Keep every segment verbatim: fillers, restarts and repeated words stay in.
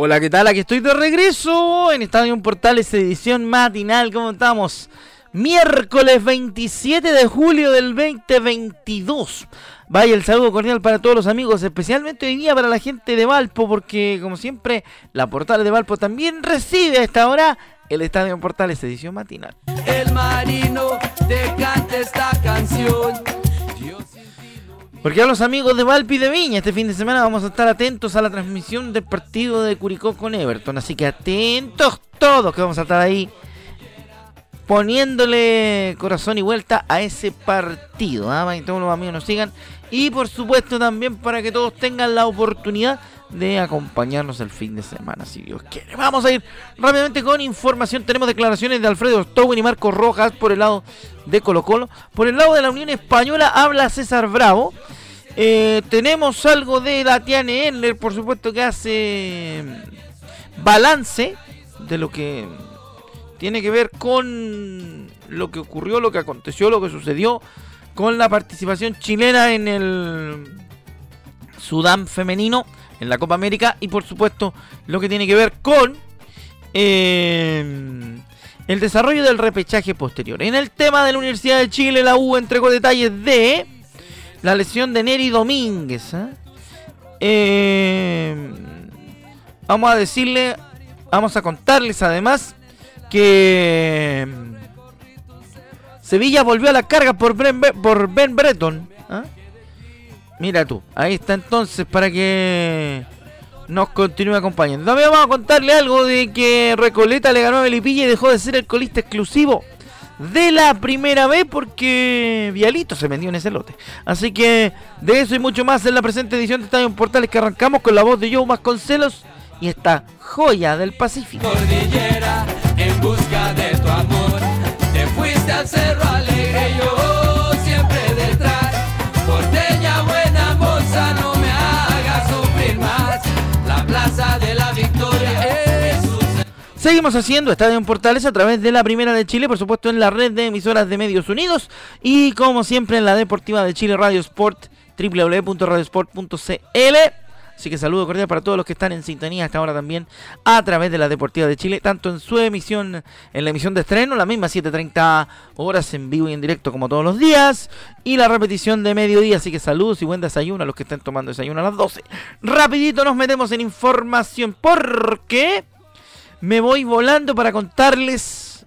Hola, ¿qué tal? Aquí estoy de regreso en Estadio Portales, edición matinal. ¿Cómo estamos? Miércoles veintisiete de julio del veinte veintidós. Vaya, el saludo cordial para todos los amigos, especialmente hoy día para la gente de Valpo, porque como siempre, la Portales de Valpo también recibe a esta hora el Estadio Portales, edición matinal. El marino te canta esta canción. Porque a los amigos de Valpo y de Viña, este fin de semana vamos a estar atentos a la transmisión del partido de Curicó con Everton. Así que atentos todos, que vamos a estar ahí poniéndole corazón y vuelta a ese partido, ¿ah? Para que todos los amigos nos sigan. Y por supuesto también para que todos tengan la oportunidad de acompañarnos el fin de semana, si Dios quiere. Vamos a ir rápidamente con información. Tenemos declaraciones de Alfredo Stobin y Marco Rojas por el lado de Colo Colo. Por el lado de la Unión Española habla César Bravo. Eh, tenemos algo de Datiane Edler, por supuesto, que hace balance de lo que tiene que ver con lo que ocurrió, lo que aconteció, lo que sucedió con la participación chilena en el Sudán femenino, en la Copa América, y por supuesto lo que tiene que ver con eh, el desarrollo del repechaje posterior. En el tema de la Universidad de Chile, la U entregó detalles de la lesión de Neri Domínguez. ¿eh? Eh, vamos a decirle, vamos a contarles además que Sevilla volvió a la carga por Ben, por Ben Breton. ¿eh? Mira tú, ahí está entonces para que nos continúe acompañando. También vamos a contarle algo de que Recoleta le ganó a Melipilla y dejó de ser el colista exclusivo de la primera vez porque Vialito se vendió en ese lote. Así que de eso y mucho más en la presente edición de Estadio Portales, que arrancamos con la voz de Joe Vasconcelos y esta joya del Pacífico. Cordillera, en busca de tu amor, te fuiste al cerro alegre, yo siempre detrás, porteña buena moza, no me hagas sufrir más, la plaza de la victoria. Seguimos haciendo Estadio en Portales a través de la Primera de Chile, por supuesto en la red de emisoras de Medios Unidos y como siempre en la Deportiva de Chile, Radio Sport, doble u doble u doble u punto radio sport punto c l. Así que saludo cordial para todos los que están en sintonía hasta ahora también a través de la Deportiva de Chile, tanto en su emisión, en la emisión de estreno, la misma siete treinta horas en vivo y en directo como todos los días, y la repetición de mediodía. Así que saludos y buen desayuno a los que están tomando desayuno a las doce. Rapidito nos metemos en información porque me voy volando para contarles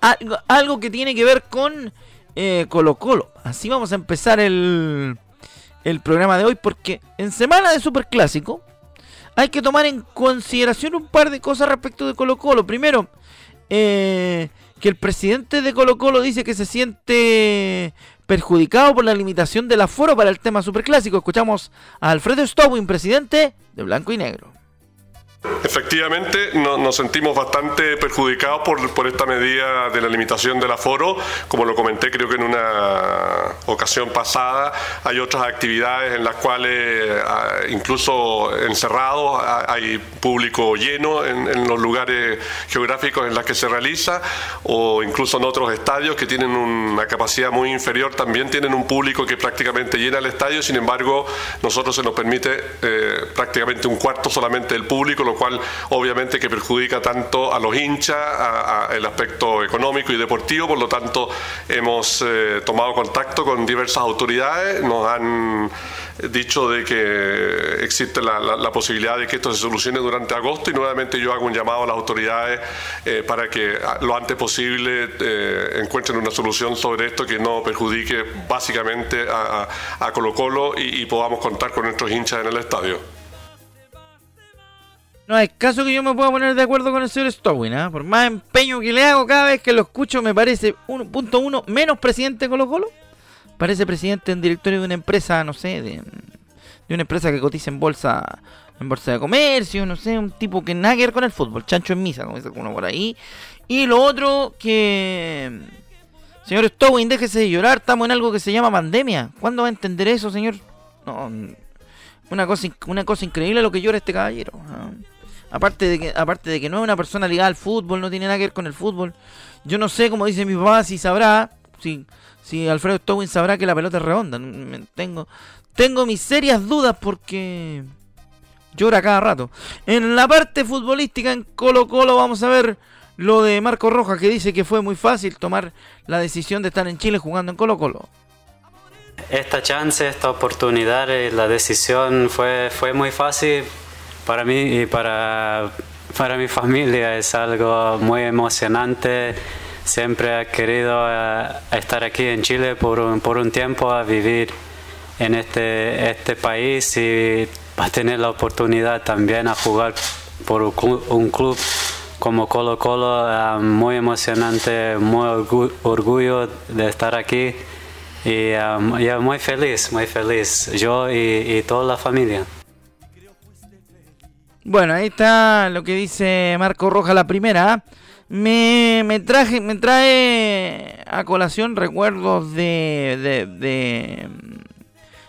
algo, algo que tiene que ver con eh, Colo Colo. Así vamos a empezar el, el programa de hoy, porque en semana de Superclásico hay que tomar en consideración un par de cosas respecto de Colo Colo. Primero, eh, que el presidente de Colo Colo dice que se siente perjudicado por la limitación del aforo para el tema Superclásico. Escuchamos a Alfredo Stobin, presidente de Blanco y Negro. Efectivamente, no, nos sentimos bastante perjudicados por, por esta medida de la limitación del aforo. Como lo comenté, creo que en una ocasión pasada, hay otras actividades en las cuales, incluso encerrados, hay público lleno en, en los lugares geográficos en los que se realiza, o incluso en otros estadios que tienen una capacidad muy inferior, también tienen un público que prácticamente llena el estadio. Sin embargo, nosotros se nos permite eh, prácticamente un cuarto solamente del público, lo cual obviamente que perjudica tanto a los hinchas, a, a el aspecto económico y deportivo. Por lo tanto, hemos eh, tomado contacto con con diversas autoridades, nos han dicho de que existe la, la, la posibilidad de que esto se solucione durante agosto, y nuevamente yo hago un llamado a las autoridades eh, para que lo antes posible eh, encuentren una solución sobre esto que no perjudique básicamente a, a, a Colo Colo y, y podamos contar con nuestros hinchas en el estadio. No es caso que yo me pueda poner de acuerdo con el señor Stobin, ¿eh? Por más empeño que le hago, cada vez que lo escucho me parece uno punto uno menos presidente de Colo Colo. Parece presidente en directorio de una empresa, no sé, de, de una empresa que cotiza en bolsa, en bolsa de comercio, no sé, un tipo que nada que ver con el fútbol, chancho en misa, como dice alguno por ahí. Y lo otro que... Señor Stobin, déjese de llorar, estamos en algo que se llama pandemia. ¿Cuándo va a entender eso, señor? No, una cosa, una cosa increíble lo que llora este caballero, ¿eh? Aparte de que aparte de que no es una persona ligada al fútbol, no tiene nada que ver con el fútbol. Yo no sé, como dice mi papá, si sabrá, si, si Alfredo Stobin sabrá que la pelota es redonda. Tengo, tengo mis serias dudas porque llora cada rato. En la parte futbolística en Colo Colo vamos a ver lo de Marco Rojas, que dice que fue muy fácil tomar la decisión de estar en Chile jugando en Colo Colo. Esta chance, esta oportunidad, la decisión fue, fue muy fácil. Para mí y para, para mi familia es algo muy emocionante. Siempre he querido a, a estar aquí en Chile por un, por un tiempo, a vivir en este, este país, y a tener la oportunidad también a jugar por un club, un club como Colo Colo. Uh, muy emocionante, muy orgu- orgullo de estar aquí y um, yeah, muy feliz, muy feliz, yo y, y toda la familia. Bueno, ahí está lo que dice Marco Rojas, la primera. Me, me traje, me trae a colación recuerdos de, de, de,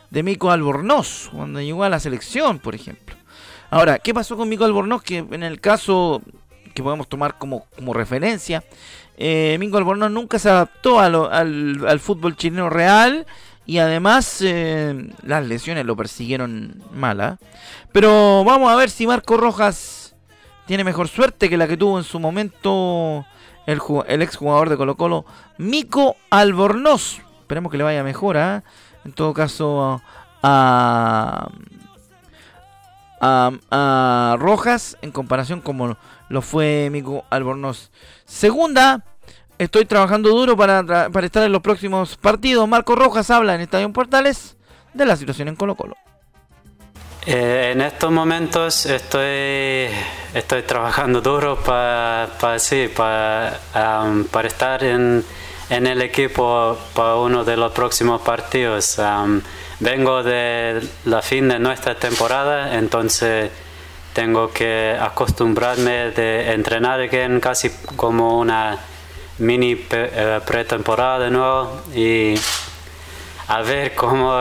de Mico Albornoz, cuando llegó a la selección, por ejemplo. Ahora, ¿qué pasó con Mico Albornoz? Que en el caso que podemos tomar como, como referencia, eh, Mico Albornoz nunca se adaptó a lo, al, al fútbol chileno real. Y además eh, las lesiones lo persiguieron mala. Pero vamos a ver si Marco Rojas tiene mejor suerte que la que tuvo en su momento el, el exjugador de Colo Colo, Mico Albornoz. Esperemos que le vaya mejor, ¿eh? En todo caso a, a, a Rojas en comparación como lo fue Mico Albornoz. Segunda... Estoy trabajando duro para, tra- para estar en los próximos partidos. Marco Rojas habla en Estadio Portales de la situación en Colo Colo. Eh, en estos momentos estoy, estoy trabajando duro para pa, sí, pa, um, para estar en, en el equipo para uno de los próximos partidos. Um, vengo de la fin de nuestra temporada, entonces... tengo que acostumbrarme de entrenar again casi como una... mini pretemporada de nuevo, y a ver cómo,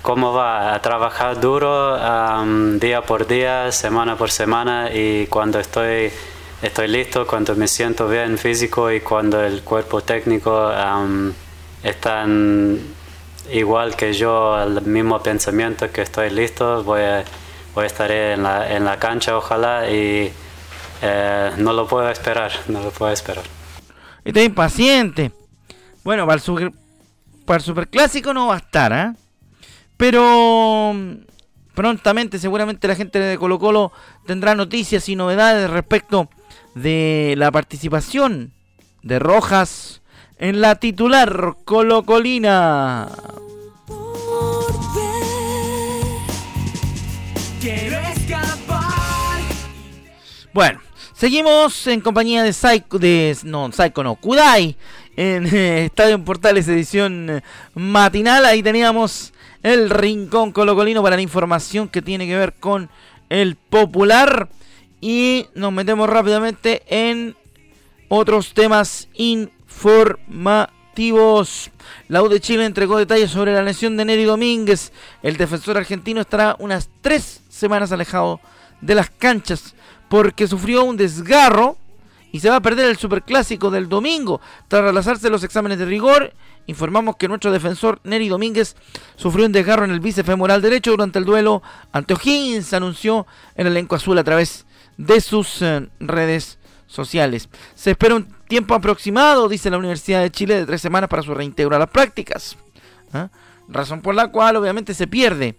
cómo va, a trabajar duro um, día por día, semana por semana, y cuando estoy, estoy listo, cuando me siento bien físico y cuando el cuerpo técnico um, está igual que yo, el mismo pensamiento que estoy listo, voy a, voy a estar en la, en la cancha, ojalá, y eh, no lo puedo esperar, no lo puedo esperar. Estoy impaciente. Bueno, para el, super, para el superclásico no va a estar, ¿eh? Pero prontamente, seguramente la gente de Colo Colo tendrá noticias y novedades respecto de la participación de Rojas en la titular colocolina. Bueno. Seguimos en compañía de Psycho, de, no, Psycho no, Kudai, en eh, Estadio Portales edición matinal. Ahí teníamos el rincón colocolino para la información que tiene que ver con el popular. Y nos metemos rápidamente en otros temas informativos. La U de Chile entregó detalles sobre la lesión de Neri Domínguez. El defensor argentino estará unas tres semanas alejado de las canchas, porque sufrió un desgarro y se va a perder el superclásico del domingo. Tras realizarse los exámenes de rigor, informamos que nuestro defensor Neri Domínguez sufrió un desgarro en el bíceps femoral derecho durante el duelo ante O'Higgins, anunció el elenco azul a través de sus eh, redes sociales. Se espera un tiempo aproximado, dice la Universidad de Chile, de tres semanas para su reintegro a las prácticas. ¿eh? Razón por la cual obviamente se pierde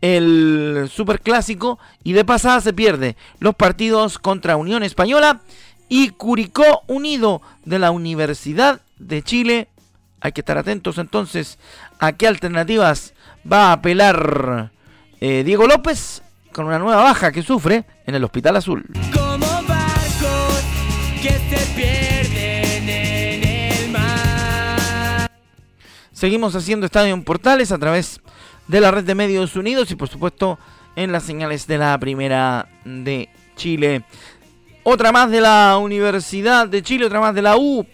el Superclásico y de pasada se pierde los partidos contra Unión Española y Curicó Unido de la Universidad de Chile. Hay que estar atentos entonces a qué alternativas va a apelar eh, Diego López con una nueva baja que sufre en el Hospital Azul. Como barcos que se pierden en el mar. Seguimos haciendo Estadio en Portales a través de la red de medios unidos y por supuesto en las señales de la Primera de Chile. Otra más de la Universidad de Chile, otra más de la U.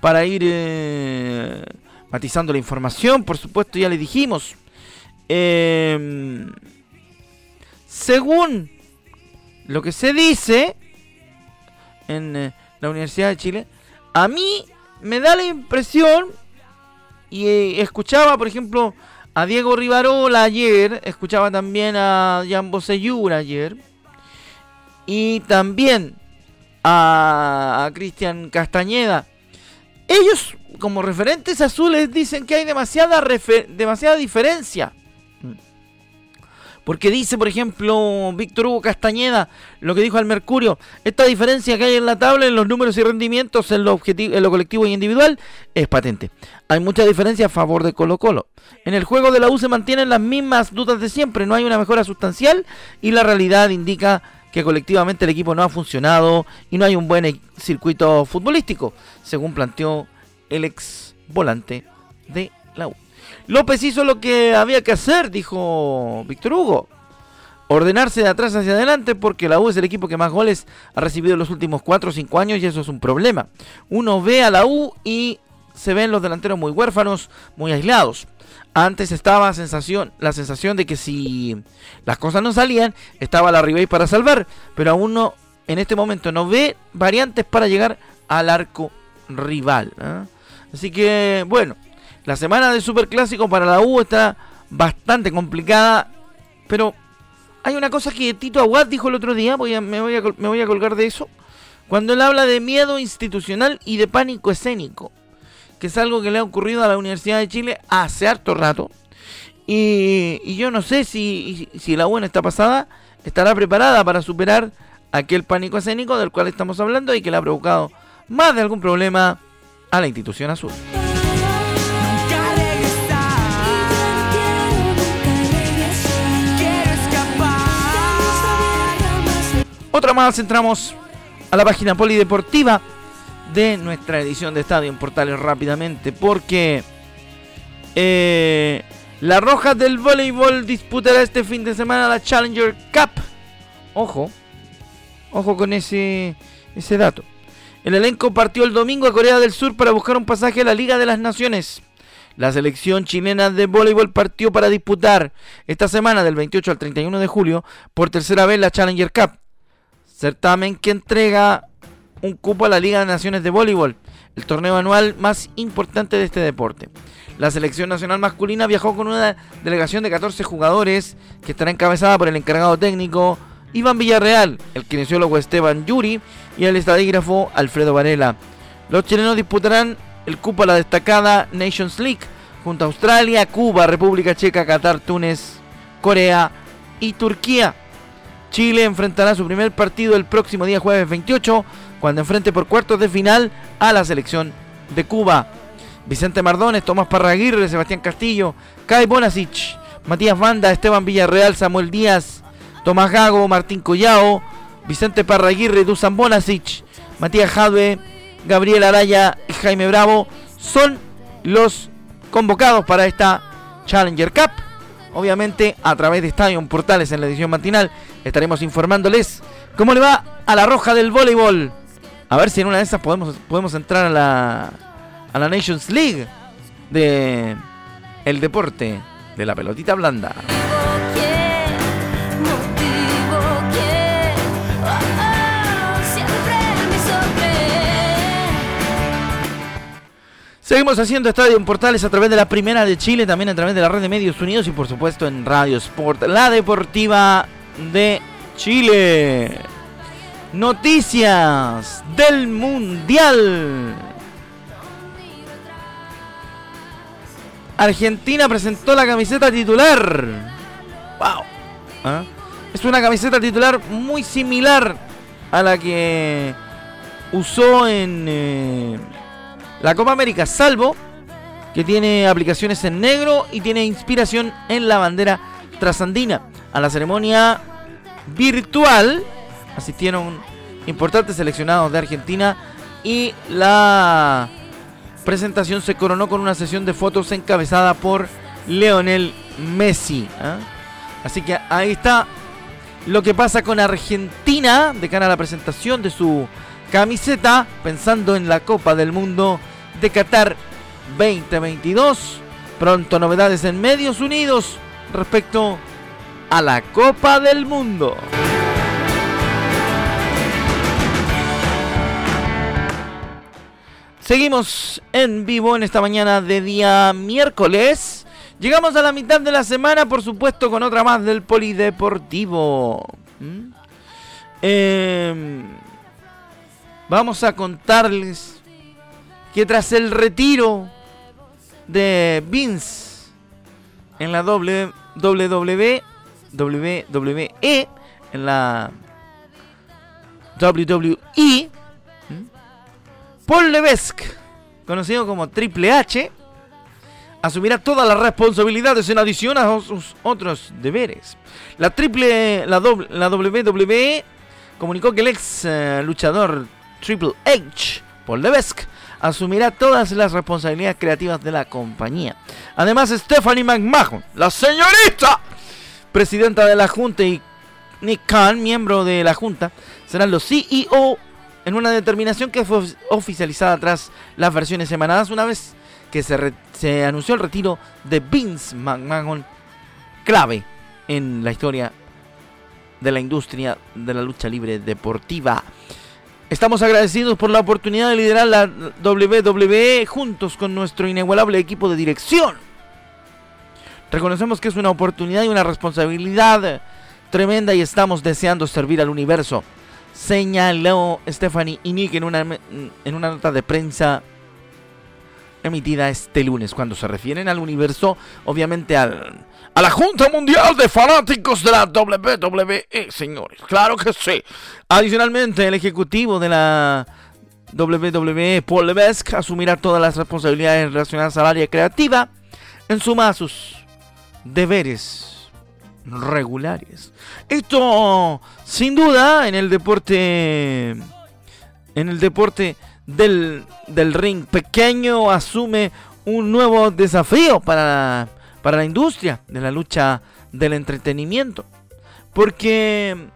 Para ir eh, matizando la información, por supuesto, ya le dijimos. Eh, según lo que se dice en eh, la Universidad de Chile, a mí me da la impresión, y eh, escuchaba, por ejemplo, a Diego Rivarola ayer, escuchaba también a Jean Bosellur ayer, y también a, a Cristian Castañeda. Ellos, como referentes azules, dicen que hay demasiada, refer- demasiada diferencia. Porque dice, por ejemplo, Víctor Hugo Castañeda, lo que dijo al Mercurio, esta diferencia que hay en la tabla, en los números y rendimientos, en lo, objetivo, en lo colectivo y individual, es patente. Hay mucha diferencia a favor de Colo-Colo. En el juego de la U se mantienen las mismas dudas de siempre, no hay una mejora sustancial y la realidad indica que colectivamente el equipo no ha funcionado y no hay un buen circuito futbolístico, según planteó el ex volante de la U. López hizo lo que había que hacer, dijo Víctor Hugo. Ordenarse de atrás hacia adelante porque la U es el equipo que más goles ha recibido en los últimos cuatro o cinco años y eso es un problema. Uno ve a la U y se ven los delanteros muy huérfanos, muy aislados. Antes estaba sensación, la sensación de que si las cosas no salían, estaba la Ribey para salvar. Pero aún no, en este momento no ve variantes para llegar al arco rival, ¿eh? Así que, bueno, la semana de Superclásico para la U está bastante complicada. Pero hay una cosa que Tito Aguad dijo el otro día, voy a, me, voy a, me voy a colgar de eso. Cuando él habla de miedo institucional y de pánico escénico, que es algo que le ha ocurrido a la Universidad de Chile hace harto rato. Y, y yo no sé si, si la U N está pasada, estará preparada para superar aquel pánico escénico del cual estamos hablando y que le ha provocado más de algún problema a la institución azul. Otra más, entramos a la página polideportiva de nuestra edición de Estadio en Portales rápidamente, porque eh, la Roja del voleibol disputará este fin de semana la Challenger Cup. Ojo, ojo con ese, ese dato. El elenco partió el domingo a Corea del Sur para buscar un pasaje a la Liga de las Naciones. La selección chilena de voleibol partió para disputar esta semana del veintiocho al treinta y uno de julio por tercera vez la Challenger Cup, certamen que entrega un cupo a la Liga de Naciones de Voleibol, el torneo anual más importante de este deporte. La selección nacional masculina viajó con una delegación de catorce jugadores que estará encabezada por el encargado técnico Iván Villarreal, el kinesiólogo Esteban Yuri y el estadígrafo Alfredo Varela. Los chilenos disputarán el cupo a la destacada Nations League junto a Australia, Cuba, República Checa, Qatar, Túnez, Corea y Turquía. Chile enfrentará su primer partido el próximo día jueves veintiocho, cuando enfrente por cuartos de final a la selección de Cuba. Vicente Mardones, Tomás Parraguirre, Sebastián Castillo, Kai Bonacic, Matías Banda, Esteban Villarreal, Samuel Díaz, Tomás Gago, Martín Collao, Vicente Parraguirre, Dusan Bonacic, Matías Jadue, Gabriel Araya y Jaime Bravo son los convocados para esta Challenger Cup. Obviamente a través de Estadio Portales en la edición matinal estaremos informándoles cómo le va a la Roja del voleibol. A ver si en una de esas podemos, podemos entrar a la, a la Nations League de el deporte de la pelotita blanda. Seguimos haciendo Estadio en Portales a través de la Primera de Chile, también a través de la red de medios unidos y por supuesto en Radio Sport, la deportiva de Chile. Noticias del Mundial. Argentina presentó la camiseta titular. ¡Wow! ¿Ah? Es una camiseta titular muy similar a la que usó en eh, la Copa América, salvo que tiene aplicaciones en negro y tiene inspiración en la bandera trasandina. A la ceremonia virtual asistieron importantes seleccionados de Argentina y la presentación se coronó con una sesión de fotos encabezada por Lionel Messi. ¿eh? Así que ahí está lo que pasa con Argentina de cara a la presentación de su camiseta, pensando en la Copa del Mundo de Qatar veinte veintidós. Pronto novedades en Medios Unidos respecto a la Copa del Mundo. Seguimos en vivo en esta mañana de día miércoles. Llegamos a la mitad de la semana, por supuesto, con otra más del Polideportivo. ¿Mm? Eh, vamos a contarles que tras el retiro de Vince en la doble u doble u E, en la doble u doble u E, Paul Levesque, conocido como Triple H, asumirá todas las responsabilidades en adición a sus otros deberes. La triple, la, doble, la doble u doble u E comunicó que el ex eh, luchador Triple H, Paul Levesque, asumirá todas las responsabilidades creativas de la compañía. Además, Stephanie McMahon, la señorita presidenta de la Junta, y Nick Khan, miembro de la Junta, serán los C E O en una determinación que fue oficializada tras las versiones emanadas una vez que se, re- se anunció el retiro de Vince McMahon, clave en la historia de la industria de la lucha libre deportiva. Estamos agradecidos por la oportunidad de liderar la doble u doble u E juntos con nuestro inigualable equipo de dirección. Reconocemos que es una oportunidad y una responsabilidad tremenda y estamos deseando servir al universo, señaló Stephanie y Nick en una, en una nota de prensa emitida este lunes. Cuando se refieren al universo, obviamente al, a la Junta Mundial de Fanáticos de la doble u doble u E, señores. Claro que sí. Adicionalmente, el ejecutivo de la doble u doble u E, Paul Levesque, asumirá todas las responsabilidades relacionadas al área creativa, en suma a sus deberes regulares. Esto, sin duda, en el deporte, en el deporte del, del ring pequeño, asume un nuevo desafío para, para la industria de la lucha del entretenimiento. Porque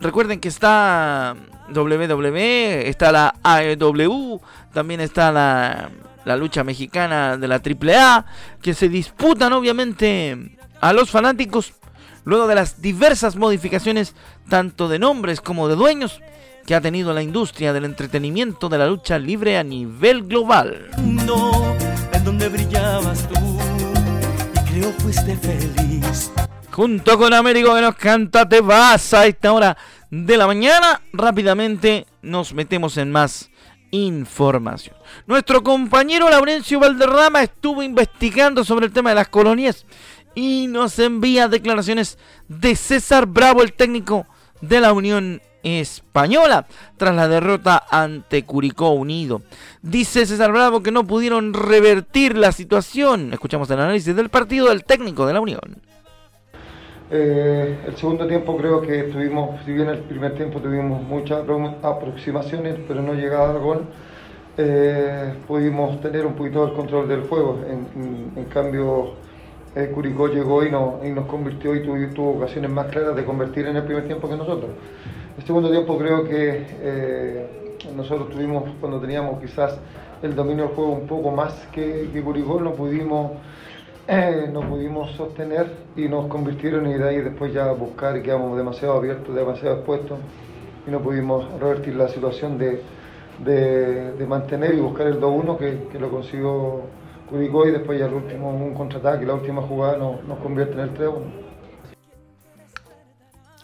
recuerden que está doble u doble u E, está la A E W, también está la, la lucha mexicana de la triple A, que se disputan obviamente a los fanáticos luego de las diversas modificaciones, tanto de nombres como de dueños, que ha tenido la industria del entretenimiento de la lucha libre a nivel global. No, en donde brillabas tú, y creo fuiste feliz. Junto con Américo que nos canta Te Vas a esta hora de la mañana, rápidamente nos metemos en más información. Nuestro compañero Laurencio Valderrama estuvo investigando sobre el tema de las colonias y nos envía declaraciones de César Bravo, el técnico de la Unión Española, tras la derrota ante Curicó Unido. Dice César Bravo que no pudieron revertir la situación. Escuchamos el análisis del partido del técnico de la Unión. Eh, el segundo tiempo creo que tuvimos, si bien el primer tiempo tuvimos muchas aproximaciones, pero no llegaba al gol. Eh, pudimos tener un poquito el control del juego. En, en, en cambio, Eh, Curicó llegó y, no, y nos convirtió y tuvo, tuvo ocasiones más claras de convertir en el primer tiempo que nosotros. El segundo tiempo creo que eh, nosotros tuvimos, cuando teníamos quizás el dominio del juego un poco más que, que Curicó, no pudimos, eh, no pudimos sostener y nos convirtieron, y de ahí después ya buscar, y quedamos demasiado abiertos, demasiado expuestos y no pudimos revertir la situación de, de, de mantener y buscar el dos uno que, que lo consiguió Curicó, y después ya el último, un contraataque, la última jugada nos, nos convierte en el tres uno.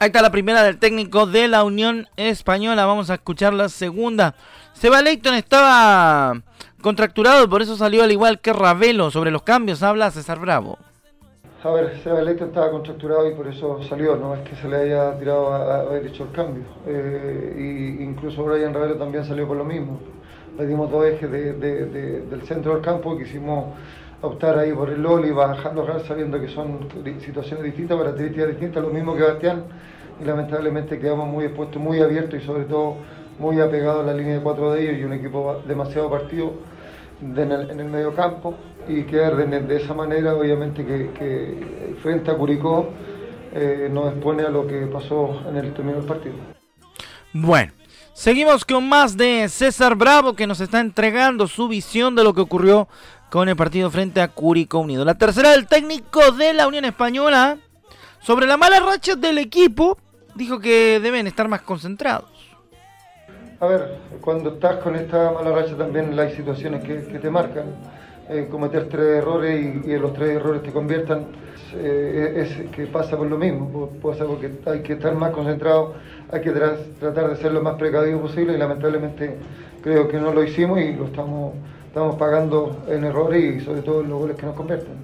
Ahí está la primera del técnico de la Unión Española. Vamos a escuchar la segunda. Seba Leighton estaba contracturado, por eso salió al igual que Ravelo. Sobre los cambios habla César Bravo. A ver, Seba Leighton estaba contracturado y por eso salió. No es que se le haya tirado a, a haber hecho el cambio. Eh, y incluso Brian Ravelo también salió por lo mismo. Le dimos dos ejes de, de, de, del centro del campo y quisimos optar ahí por el Loli, bajando, sabiendo que son situaciones distintas, características distintas, lo mismo que Bastián, y lamentablemente quedamos muy expuestos, muy abiertos y sobre todo muy apegados a la línea de cuatro de ellos y un equipo demasiado partido de en, el, en el medio campo, y quedar de, de esa manera obviamente que, que frente a Curicó eh, nos expone a lo que pasó en el término del partido. Bueno, seguimos con más de César Bravo, que nos está entregando su visión de lo que ocurrió con el partido frente a Curicó Unido. La tercera del técnico de la Unión Española, sobre la mala racha del equipo, dijo que deben estar más concentrados. A ver, cuando estás con esta mala racha también hay situaciones que, que te marcan. Eh, cometer tres errores y, y los tres errores te conviertan, eh, es que pasa por lo mismo. Pasa porque hay que estar más concentrado, hay que tra- tratar de ser lo más precavido posible, y lamentablemente creo que no lo hicimos y lo estamos... Estamos pagando en errores y sobre todo en los goles que nos convierten.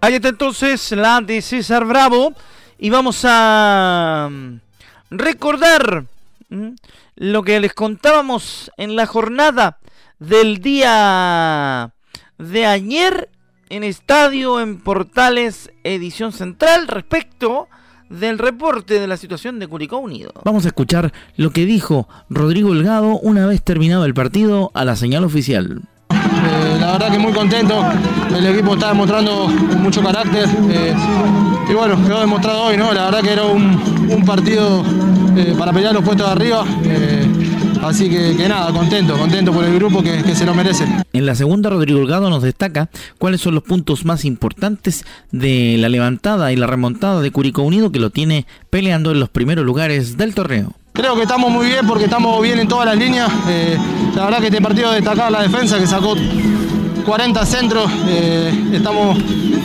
Ahí está entonces la de César Bravo. Y vamos a recordar lo que les contábamos en la jornada del día de ayer en Estadio en Portales Edición Central respecto del reporte de la situación de Curicó Unido. Vamos a escuchar lo que dijo Rodrigo Delgado una vez terminado el partido a la señal oficial. Eh, la verdad que muy contento, el equipo está demostrando mucho carácter eh, y bueno, quedó demostrado hoy, ¿no? La verdad que era un, un partido eh, para pelear los puestos de arriba. Eh, Así que, que nada, contento, contento por el grupo que, que se lo merece. En la segunda, Rodrigo Delgado nos destaca cuáles son los puntos más importantes de la levantada y la remontada de Curicó Unido, que lo tiene peleando en los primeros lugares del torneo. Creo que estamos muy bien porque estamos bien en todas las líneas. Eh, la verdad que este partido destacaba la defensa, que sacó cuarenta centros. Eh, estamos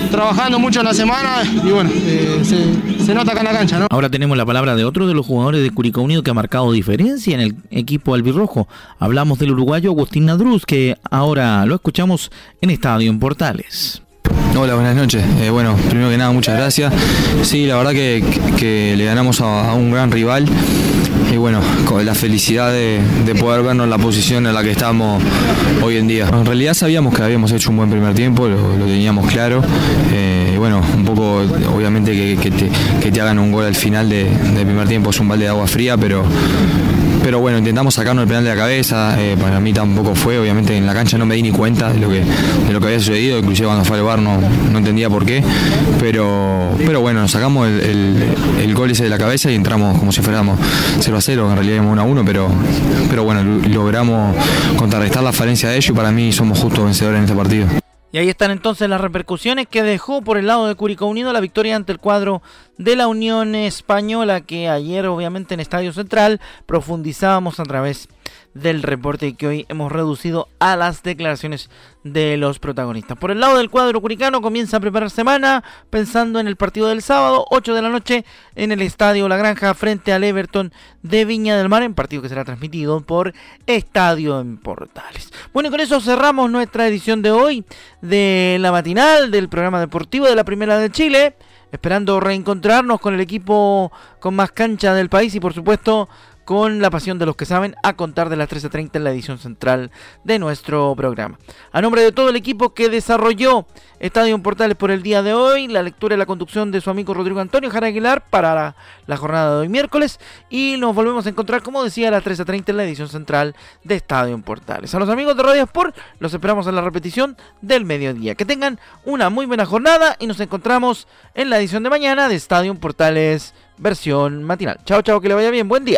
trabajando mucho en la semana y bueno, eh, se, se nota acá en la cancha, ¿no? Ahora tenemos la palabra de otro de los jugadores de Curicó Unido que ha marcado diferencia en el equipo albirrojo. Hablamos del uruguayo Agustín Nadruz, que ahora lo escuchamos en Estadio en Portales. Hola, buenas noches. Eh, bueno, primero que nada, muchas gracias. Sí, la verdad que, que le ganamos a, a un gran rival. Y bueno, con la felicidad de, de poder vernos en la posición en la que estamos hoy en día. En realidad sabíamos que habíamos hecho un buen primer tiempo, lo, lo teníamos claro. Eh, y bueno, un poco, obviamente que, que, te, que te hagan un gol al final de, del primer tiempo es un balde de agua fría, pero... Pero bueno, intentamos sacarnos el penal de la cabeza, eh, para mí tampoco fue, obviamente en la cancha no me di ni cuenta de lo que, de lo que había sucedido, inclusive cuando fue al V A R no, no entendía por qué, pero, pero bueno, sacamos el, el, el gol ese de la cabeza y entramos como si fuéramos cero a cero, en realidad íbamos uno a uno, pero, pero bueno, logramos contrarrestar la falencia de ellos y para mí somos justos vencedores en este partido. Y ahí están entonces las repercusiones que dejó por el lado de Curicó Unido la victoria ante el cuadro de la Unión Española, que ayer obviamente en Estadio Central profundizábamos a través del reporte y que hoy hemos reducido a las declaraciones de los protagonistas. Por el lado del cuadro curicano comienza a preparar semana pensando en el partido del sábado, ocho de la noche, en el Estadio La Granja frente al Everton de Viña del Mar, en partido que será transmitido por Estadio en Portales. Bueno, y con eso cerramos nuestra edición de hoy de la matinal del programa deportivo de la Primera de Chile, esperando reencontrarnos con el equipo con más cancha del país y por supuesto con la pasión de los que saben, a contar de las trece treinta en la edición central de nuestro programa. A nombre de todo el equipo que desarrolló Estadio Portales por el día de hoy, la lectura y la conducción de su amigo Rodrigo Antonio Jara Aguilar para la, la jornada de hoy miércoles, y nos volvemos a encontrar, como decía, a las trece treinta en la edición central de Estadio Portales. A los amigos de Radio Sport, los esperamos en la repetición del mediodía. Que tengan una muy buena jornada y nos encontramos en la edición de mañana de Estadio Portales versión matinal. Chao, chao, que le vaya bien, buen día.